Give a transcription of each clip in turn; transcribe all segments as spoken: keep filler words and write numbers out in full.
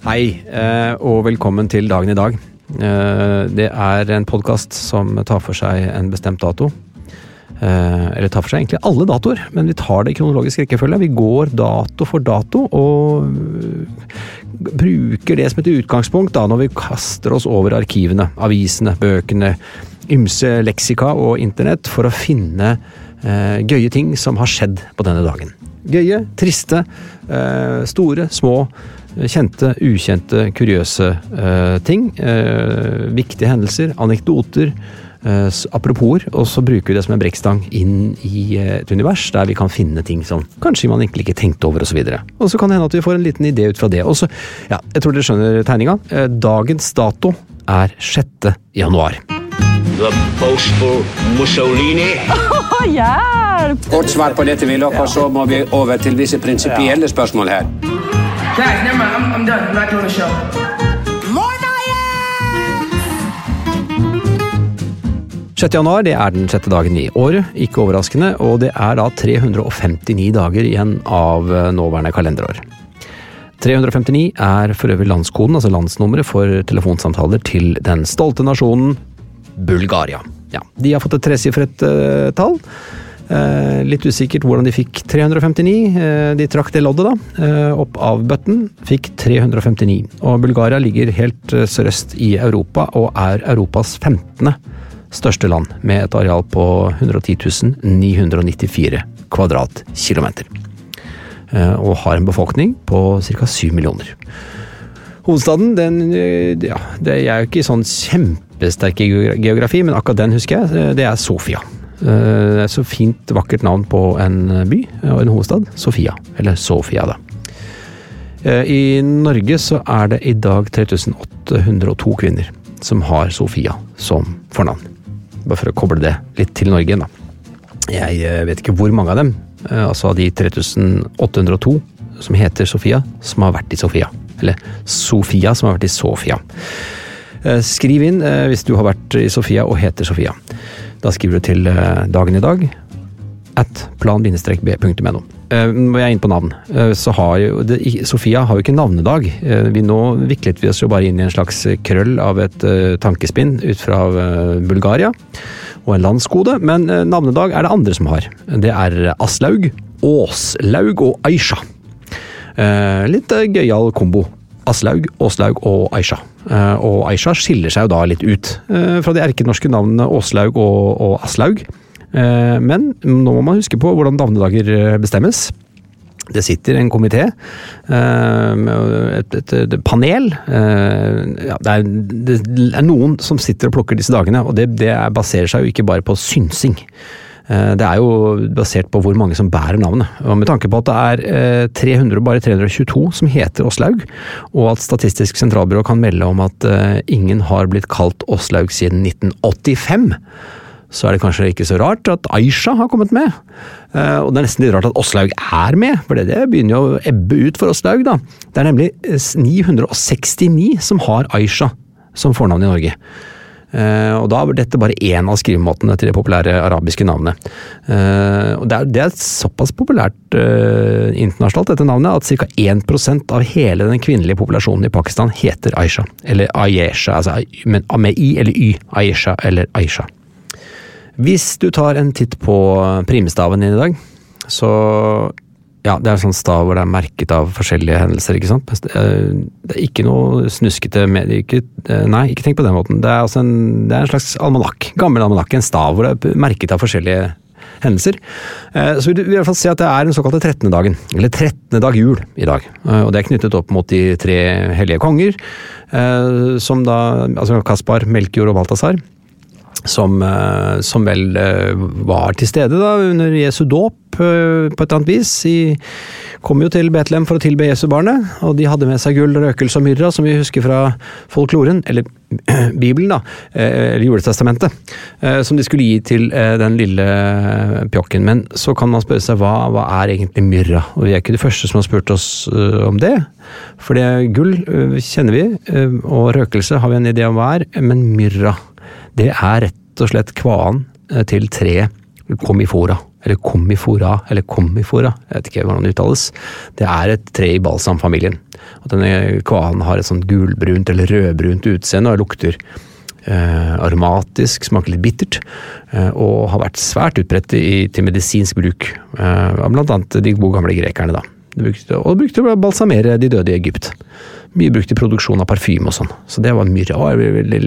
Hei, og velkommen til dagen i dag. Det er en podcast som tar for seg en bestemt dato. Eller tar for seg egentlig alle datoer, men vi tar det i kronologisk rekkefølge. Vi går dato for dato og bruker det som et utgangspunkt da, når vi kaster oss over arkivene, avisene, bøkene, ymse, leksika og internett for å finne gøye ting som har skjedd på denne dagen. Gøye, triste, store, små, kjente, ukjente, kuriøse eh, ting, eh, viktige hendelser, anekdoter, eh, apropos, og så bruker vi det som en brekkstang inn i et univers der vi kan finne ting som kanskje man egentlig ikke tenkte over, og så videre. Og så kan det hende at vi får en liten idé ut fra det. Og så, ja, jeg tror dere skjønner tegninga. Eh, dagens dato er sjette januar. The boastful Mussolini. Åh, hjelp! Kort svar på dette vi lukker, så må vi over til visse prinsipielle spørsmål her. Guys, never mind. I'm, I'm done. I'm not doing the show. More nights! sjette januar, det er den sjette dagen i året. Ikke overraskende, og det er da tre hundre og femtini dager igjen av nåværende kalenderår. tre hundre og femtini er for øvrig landskoden, altså landsnummeret for telefonsamtaler til den stolte nasjonen Bulgaria. Ja, de har fått et tresifret uh, tall. Eh, litt usikkert hvordan de fikk tre hundre og femtini. Eh, de trakk det loddet da, eh, opp av bøtten, fikk tre hundre og femtini. Og Bulgaria ligger helt sørøst i Europa og er Europas femtende største land med et areal på ett hundre og ti tusen ni hundre og nittifire kvadratkilometer. Eh, og har en befolkning på cirka syv millioner. Hovedstaden, den, ja, det er jo ikke sånn kjempesterk geografi, men akkurat den husker jeg, det er Sofia. Det er så fint, vakkert navn på en by og en hovedstad, Sofia, eller Sofia da. I Norge så er det i dag tre tusen åtte hundre og to kvinner som har Sofia som fornavn. Bare for å koble det litt til Norge da. Jeg vet ikke hvor mange av dem, altså de tre tusen åtte hundre og to som heter Sofia, som har vært i Sofia, eller Sofia som har vært i Sofia. Skriv inn hvis du har vært i Sofia og heter Sofia. Da skriver du til dagen i dag at plan-b punktum no. Når jeg er inne på navn, så har jo det, Sofia har jo ikke navnedag. Vi nå viklet vi oss jo bare inn i en slags krøll av et tankespinn ut fra Bulgaria og en landskode, men navnedag er det andre som har. Det er Aslaug, Åslaug og Aisha. Litt gøyal kombo. Aslaug, Åslaug og Aisha. Og Aisha skiller seg jo da litt ut fra de erkenorske navnene Åslaug og Aslaug. Men nå må man huske på hvordan navnedager bestemmes. Det sitter en komité, et, et, et panel. Ja, det, er, det er noen som sitter og plukker disse dagene, og det, det baserer seg jo ikke bare på synsing. Det er jo basert på hvor mange som bærer navnet. Og med tanke på at det er tre hundre, bare tre hundre og tjueto som heter Åslaug, og at Statistisk sentralbyrå kan melde om at ingen har blitt kalt Åslaug siden nitten åttifem, så er det kanskje ikke så rart at Aisha har kommet med. Uh, og det er nesten litt rart at Åslaug er med, for det, det begynner jo å ebbe ut for Åslaug da. Det er nemlig nine hundred sixty-nine som har Aisha som fornavn i Norge. Uh, og da er dette bare en av skrivemåtene til det populære arabiske navnet. Uh, og det er, det er såpass populært uh, internasjonalt, dette navnet, at cirka one percent av hele den kvinnelige populasjonen i Pakistan heter Aisha, eller Ayesha, altså, men med I eller Y, Ayesha eller Aisha. Hvis du tar en titt på primestaven din i dag, så ja, det er en sånn stav hvor det er merket av forskjellige hendelser, ikke sant? Det er ikke noe snuskete med, ikke, nei, ikke tenk på den måten. Det er, altså en, det er en slags almanakk, gammel almanakk, en stav hvor det er merket av forskjellige hendelser. Så vi vil i hvert fall se at det er den såkalte trettende dagen, eller trettende dag jul i dag. Og det er knyttet opp mot de tre hellige konger, som da, altså Kaspar, Melchior og Balthasar, Som, som vel var til stede da, under Jesu dåp på et eller annet vis. De kom jo til Betlehem for å tilbe Jesu barnet, og de hadde med seg gull, røkelse og myrra, som vi husker fra folkloren, eller Bibelen da, eller Juletestamentet, som de skulle gi til den lille pjokken. Men så kan man spørre seg, hva, hva er egentlig myrra? Og vi er ikke de første som har spurt oss om det, for det gull kjenner vi, og røkelse har vi en idé om hva er, men myrra, det er rett og slett kvaen til tre komifora, eller komifora, eller komifora, jeg vet ikke hvordan det uttales. Det er et tre i balsamfamilien. Og denne kvaen har et sånt gulbrunt eller rødbrunt utseende, og lukter eh, aromatisk, smaker litt bittert, eh, og har vært svært utbredt i, til medisinsk bruk. Eh, blant annet de gode gamle grekerne da. De brukte, og de brukte å balsamere de døde i Egypt. Mye brukt i produksjon av parfym og sånn. Så det var mye ja, veldig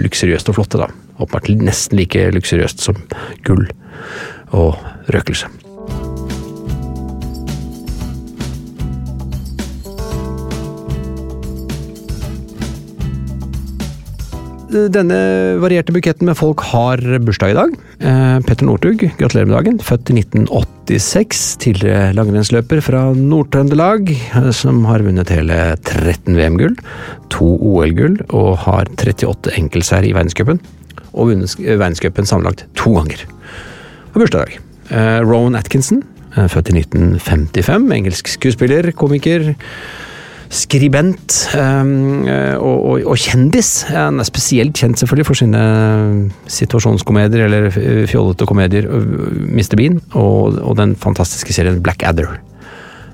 luksuriøst og flott da. Åpenbart nesten like luksuriøst som gull og røkelse. Denne varierte buketten med folk har bursdag i dag. Eh, Petter Northug, gratulerer med dagen. Født i nitten åttiseks, tidligere langrennsløper fra Nord-Trøndelag, eh, som har vunnet hele tretten V M-gull, to O L-gull, og har thirty-eight enkeltseier i verdenscupen, og vunnet verdenscupen sammenlagt to ganger. Og bursdag i dag. Eh, Rowan Atkinson, eh, født i nitten femtifem, engelsk skuespiller, komiker, skribent um, og, og, og kjendis. Han er spesielt kjent selvfølgelig for sine situasjonskomedier, eller fjollete komedier, mister Bean, og, og den fantastiske serien Blackadder.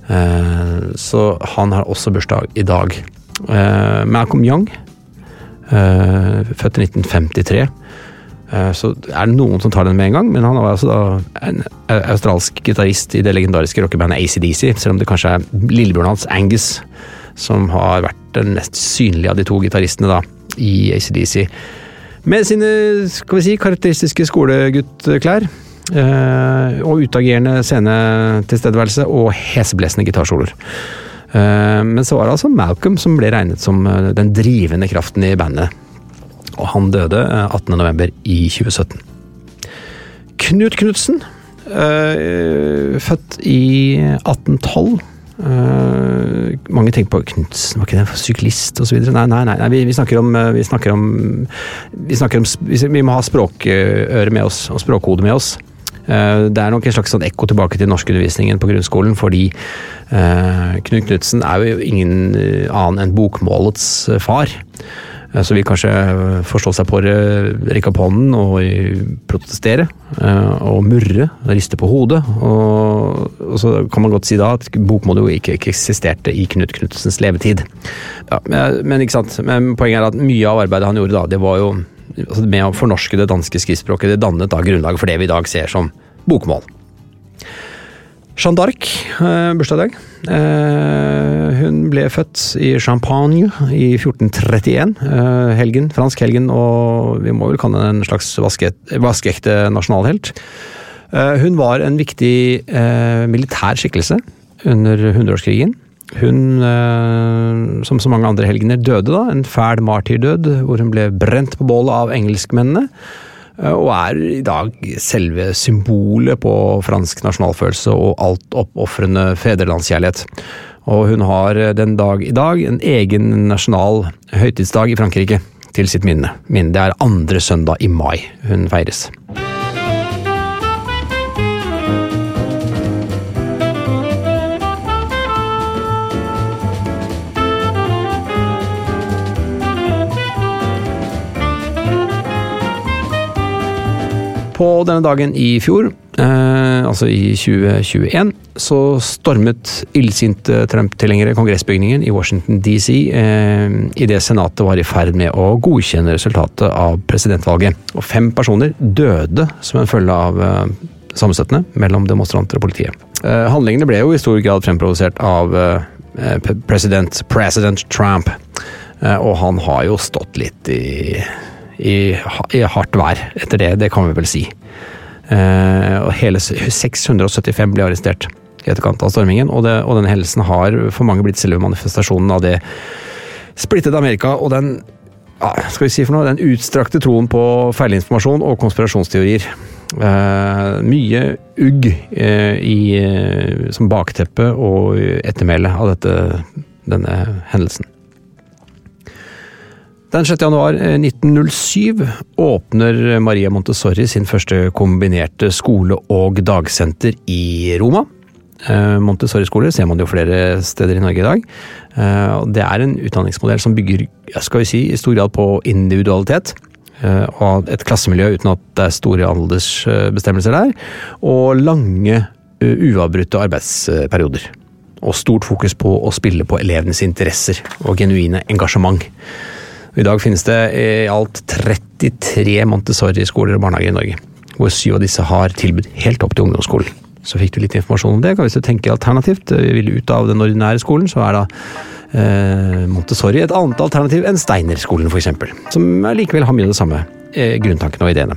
Uh, så han har også bursdag i dag. Uh, Malcolm Young, uh, født i nitten femtitre, uh, så er det noen som tar den med en gang, men han var altså da en australsk gitarist i det legendariske rockebandet A C D C, selv om det kanskje er lillebroren hans, Angus, som har vært den mest synlige av de to gitaristene da, i A C D C. Med sine, skal vi si, karakteristiske skoleguttklær, eh, og utagerende scenetilstedeværelse og heseblesende gitarsoloer. Eh, men så var det altså Malcolm som ble regnet som den drivende kraften i bandet, og han døde attende november i tjue sytten. Knut Knutsen, eh, født i eighteen twelve, Uh, mange tenker på Knutsen, var ikke det en syklist og så videre? Nei, nei, nei, nei vi, vi snakker om vi snakker om, vi, snakker om vi, vi må ha språkøre med oss og språkhode med oss. Uh, det er nok en slags sånn ekko tilbake til norskundervisningen på grunnskolen, fordi uh, Knut Knutsen er jo ingen annen enn bokmålets far, uh, så vi kanskje forstår seg på det, rekke opp hånden og protestere uh, og murre og riste på hodet, og og så kan man godt si da at bokmålet jo ikke, ikke eksisterte i Knut Knutsens levetid. Ja, men ikke sant, men poenget er at mye av arbeidet han gjorde da, det var jo altså med å fornorske det danske skriftspråket, det dannet da grunnlag for det vi i dag ser som bokmål. Jeanne d'Arc, eh, bursdag. Eh, hun ble født i Champagne i fjorten trettien, eh, helgen, fransk helgen, og vi må vel kalle den en slags vaske, vaskeekte nasjonalhelt. Hun var en viktig eh, militær skikkelse under hundreårskrigen. Hun, eh, som så mange andre helgener, døde da, en fæl martyrdød, hvor hun ble brent på bålet av engelskmennene, eh, og er i dag selve symbolet på fransk nasjonalfølelse og alt oppoffrende fedrelandskjærlighet. Og hun har den dag i dag en egen nasjonal høytidsdag i Frankrike til sitt minne. minne. Det er andre søndag i mai hun feires. På denne dagen i fjor, eh, altså i tjue tjueen, så stormet illsinte Trump-tilhengere kongressbygningen i Washington D C eh, i det senatet var i ferd med å godkjenne resultatet av presidentvalget. Og fem personer døde som en følge av eh, sammenstøttene mellom demonstranter og politiet. Eh, handlingene ble jo i stor grad fremprovosert av eh, president, president Trump, eh, og han har jo stått litt i... I, i hardt vær etter det, det kan vi vel si. Eh, og hele seks hundre og syttifem ble arrestert i etterkant av stormingen, og, det, og denne helsen har for mange blitt selve manifestasjonen av det splittet Amerika, og den, ja, skal vi si for noe, den utstrakte troen på feilinformasjon og konspirasjonsteorier. Eh, mye ugg eh, i, som bakteppe og ettermæle av dette, denne hendelsen. Den sjette januar nitten null syv åpner Maria Montessori sin første kombinerte skole- og dagsenter i Roma. Montessori-skoler ser man jo flere steder i Norge i dag. Det er en utdanningsmodell som bygger, skal vi si, i stor grad på individualitet og et klassemiljø uten at det er store aldersbestemmelser der, og lange, uavbrutte arbeidsperioder. Og stort fokus på å spille på elevenes interesser og genuine engasjement. I dag finnes det i alt trettitre Montessori-skoler og barnehager i Norge, hvor syv av disse har tilbud helt opp til ungdomsskolen. Så fikk du litt informasjon om det. Hvis du tenker alternativt, vi vil ut av den ordinære skolen, så er da eh, Montessori et annet alternativ enn Steiner-skolen for eksempel, som likevel har mye av det samme eh, grunntanken og ideene.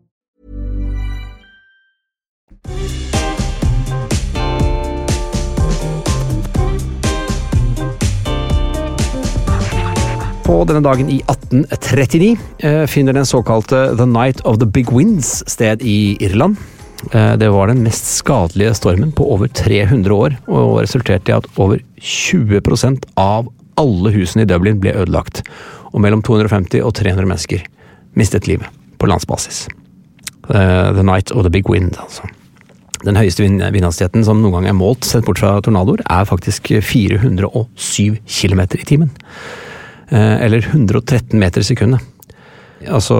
På denne dagen i atten trettini eh, finner den såkalte The Night of the Big Winds sted i Irland. Eh, det var den mest skadelige stormen på over tre hundre år, og resulterte i at over tjue prosent av alle husene i Dublin ble ødelagt, og mellom to hundre og femti og tre hundre mennesker mistet livet på landsbasis. Eh, The Night of the Big Wind, altså. Den høyeste vindhastigheten som noen gang er målt, sett bort fra tornadoer, er faktisk fire hundre og syv kilometer i timen. Eller hundre og tretten meter i sekundet. Altså,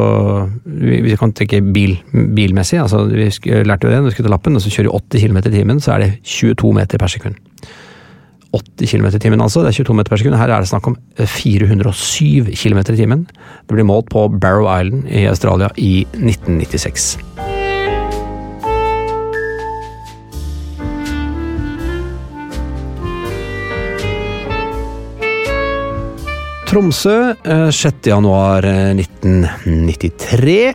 vi, vi kan tenke bil, bilmessig, altså vi lærte jo det når vi skulle til lappen, og så kjører vi åtti kilometer i timen, så er det tjueto meter per sekund. åtti kilometer i timen altså, det er tjueto meter per sekund. Her er det snakk om fire hundre og syv kilometer i timen. Det blir målt på Barrow Island i Australia i nitten nittiseks. Tromsø, sjette januar nitten nittitre.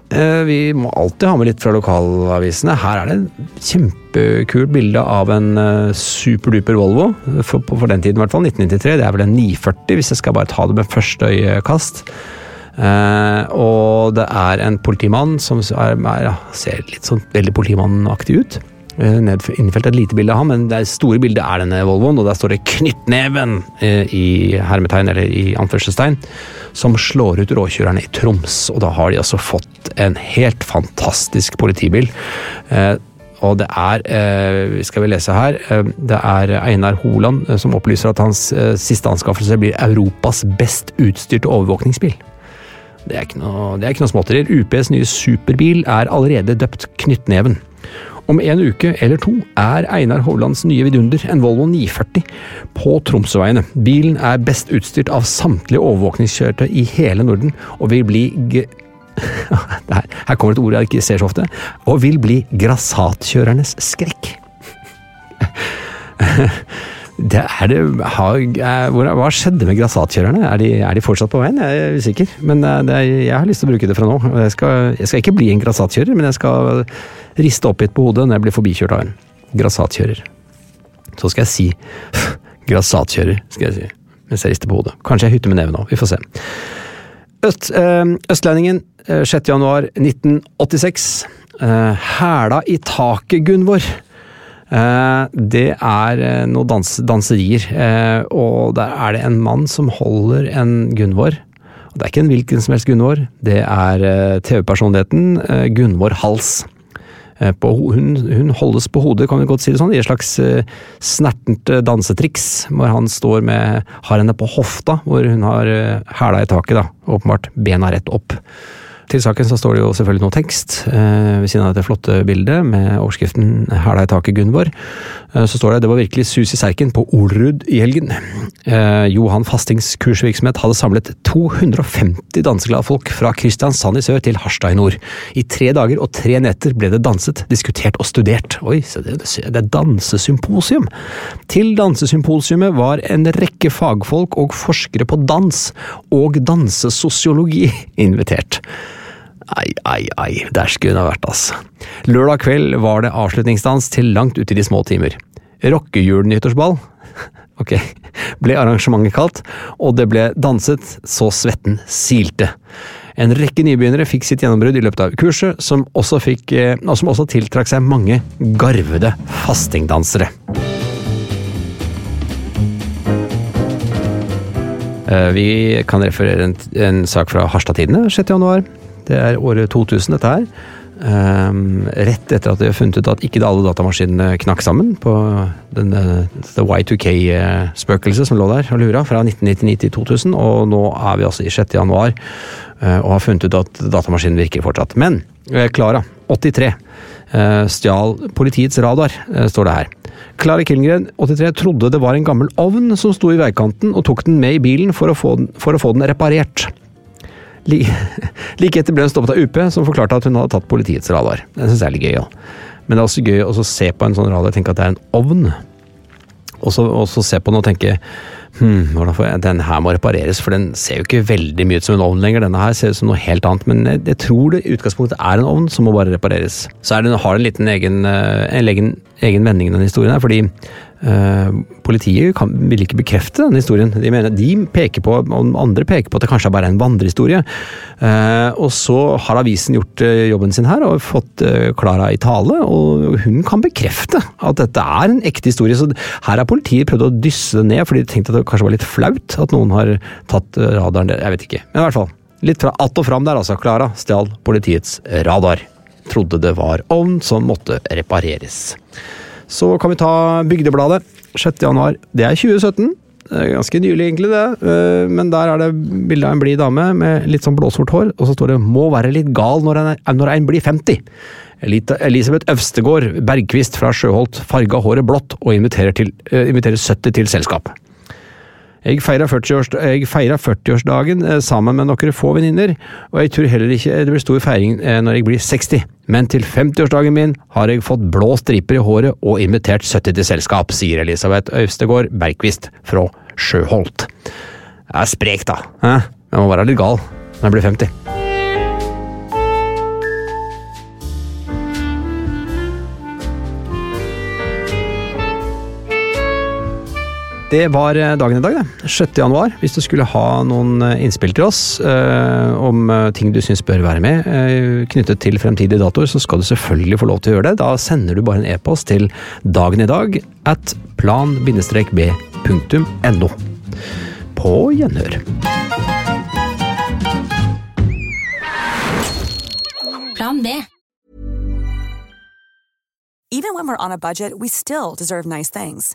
Vi må alltid ha med litt fra lokalavisene. Her er det en kjempekult bilde av en superduper Volvo, for, for den tiden i hvert fall, nitten nittitre. Det er vel en ni førti, hvis jeg skal bare ta det med første øyekast. Og det er en politimann som er, ja, ser litt sånn veldig politimannaktig ut, innfelt et lite bilde av ham, men det store bildet er denne Volvoen, og der står det knyttneven i hermetegn, eller i anførselstegn, som slår ut råkjørerne i Troms, og da har de altså fått en helt fantastisk politibil. Og det er, skal vi lese her, det er Einar Holand som opplyser at hans siste anskaffelse blir Europas best utstyrte overvåkningsbil. Det er ikke noe, det er ikke noe småtterier. U P's nye superbil er allerede døpt Knyttneven. Om en uke eller to er Einar Hovlands nye vidunder, en Volvo ni førti, på Tromsøveiene. Bilen er best utstyrt av samtlige overvåkningskjørte i hele Norden, og vil bli... G- her, her kommer et ord jeg ikke ser så ofte. Og vil bli grassatkjørernes skrekk. Det er det, hva skjedde med grassatkjørerne? Er de, er de fortsatt på veien? Jeg er usikker, men det, jeg har lyst til å bruke det fra nå. Jeg skal, jeg skal ikke bli en grassatkjører, men jeg skal riste opp hit på hodet når jeg blir forbikjørt av en grassatkjører. Så skal jeg si grassatkjører, skal jeg si, mens jeg rister på hodet. Kanskje jeg hytter med neven nå, vi får se. Øst, Østlendingen, sjette januar nitten åttiseks. Hæla i taket, Gunvor. Eh, det er eh, noen dans, danserier, eh, og der er det en mann som holder en Gunvor. Og det er ikke en hvilken som helst Gunvor, det er eh, T V-personligheten eh, Gunvor Hals. Eh, på, hun, hun holdes på hodet, kan vi godt si det sånn, i et slags eh, snertent eh, dansetriks, hvor han står med harene på hofta, hvor hun har eh, hæla i taket, da, åpenbart bena rett opp. Til saken så står det jo selvfølgelig noe tekst eh, ved siden av dette flotte bildet med overskriften «Hæla i taket, Gunvor». Eh, så står det «Det var virkelig sus i serken på Olrud i helgen». Eh, Johan Fastings kursvirksomhet hadde samlet to hundre og femti danseglade folk fra Kristiansand i sør til Harstad i nord. I tre dager og tre netter ble det danset, diskutert og studert. Oi, så det, det er dansesymposium! Til dansesymposiumet var en rekke fagfolk og forskere på dans og dansesosiologi invitert. Ei, ei, ei, der skulle hun ha vært, ass. Lørdag kveld var det avslutningsdans til langt ut i de små timer. Rockejulnyttårsball, ok, ble arrangementet kalt, og det ble danset så svetten silte. En rekke nybegynnere fikk sitt gjennombrudd i løpet av kurset, som også, fikk, som også tiltrakk seg mange garvede fastingdansere. Vi kan referere en, en sak fra Harstad-tidene, sjette januar. Det er året to tusen dette her, um, rett etter at de har funnet ut at ikke alle datamaskinene knakk sammen på den Y two K-spøkelset som lå der og lura fra nitten nittini til to tusen, og nå er vi altså i sjette januar uh, og har funnet ut at datamaskinen virker fortsatt. Men Clara, åttitre, uh, stjal politiets radar, uh, står det her. Clara Killengren, åttitre, trodde det var en gammel ovn som sto i veikanten og tok den med i bilen for å få den, for å få den reparert. Like etter ble hun stoppet av U P, som forklarte at hun hadde tatt politiets radar. Det synes jeg er litt gøy, ja. Men det er også gøy å se på en sånn radar og tenke at det er en ovn. Og så se på den og tenke, hm, den her må repareres, for den ser jo ikke veldig mye ut som en ovn lenger. Denne her ser ut som noe helt annet, men jeg, jeg tror det utgangspunktet er en ovn som må bare repareres. Så er det, har det en liten egen, en egen, egen vending i denne historien her, fordi Uh, politiet kan, vil ikke bekrefte den historien. De, mener, de peker på, og andre peker på at det kanskje bare er en vandrehistorie. Uh, og så har avisen gjort uh, jobben sin her og fått uh, Clara i tale, og hun kan bekrefte at dette er en ekte historie. Så her har politiet prøvd å dysse det ned, fordi de tenkte at det kanskje var litt flaut at noen har tatt radaren der. Jeg vet ikke. Men i hvert fall, litt fra att og fram der, altså. Clara stjal politiets radar. Trodde det var ovn som måtte repareres. Så kan vi ta Bygdebladet, sjette januar. Det er tjue sytten, det er ganske nylig egentlig det, men der er det bildet av en blid dame med litt sånn blåsort hår, og så står det «Må være litt gal når en, når en blir femti». Elisabeth Øvstegård Bergkvist fra Sjøholt farga håret blått og inviterer, til, inviterer sytti til selskap. Jeg feirer førtiårsdagen sammen med noen få venninner, og jeg tror heller ikke det blir stor feiring når jeg blir seksti. Men til femtiårsdagen min har jeg fått blå striper i håret og invitert sytti til selskap, sier Elisabeth Øvstegård Bergkvist fra Sjøholt. Det er sprekt da. Jeg må være litt gal når jeg blir femti. Det var dagen i dag, det. sjette januar. Hvis du skulle ha noen innspill til oss eh, om ting du synes bør være med eh, knyttet til fremtidige datoer, så skal du selvfølgelig få lov til å gjøre det. Da sender du bare en e-post til dagenidag at plan-b.no. På gjenhør. Plan B. Even when we're on a budget, we still deserve nice things.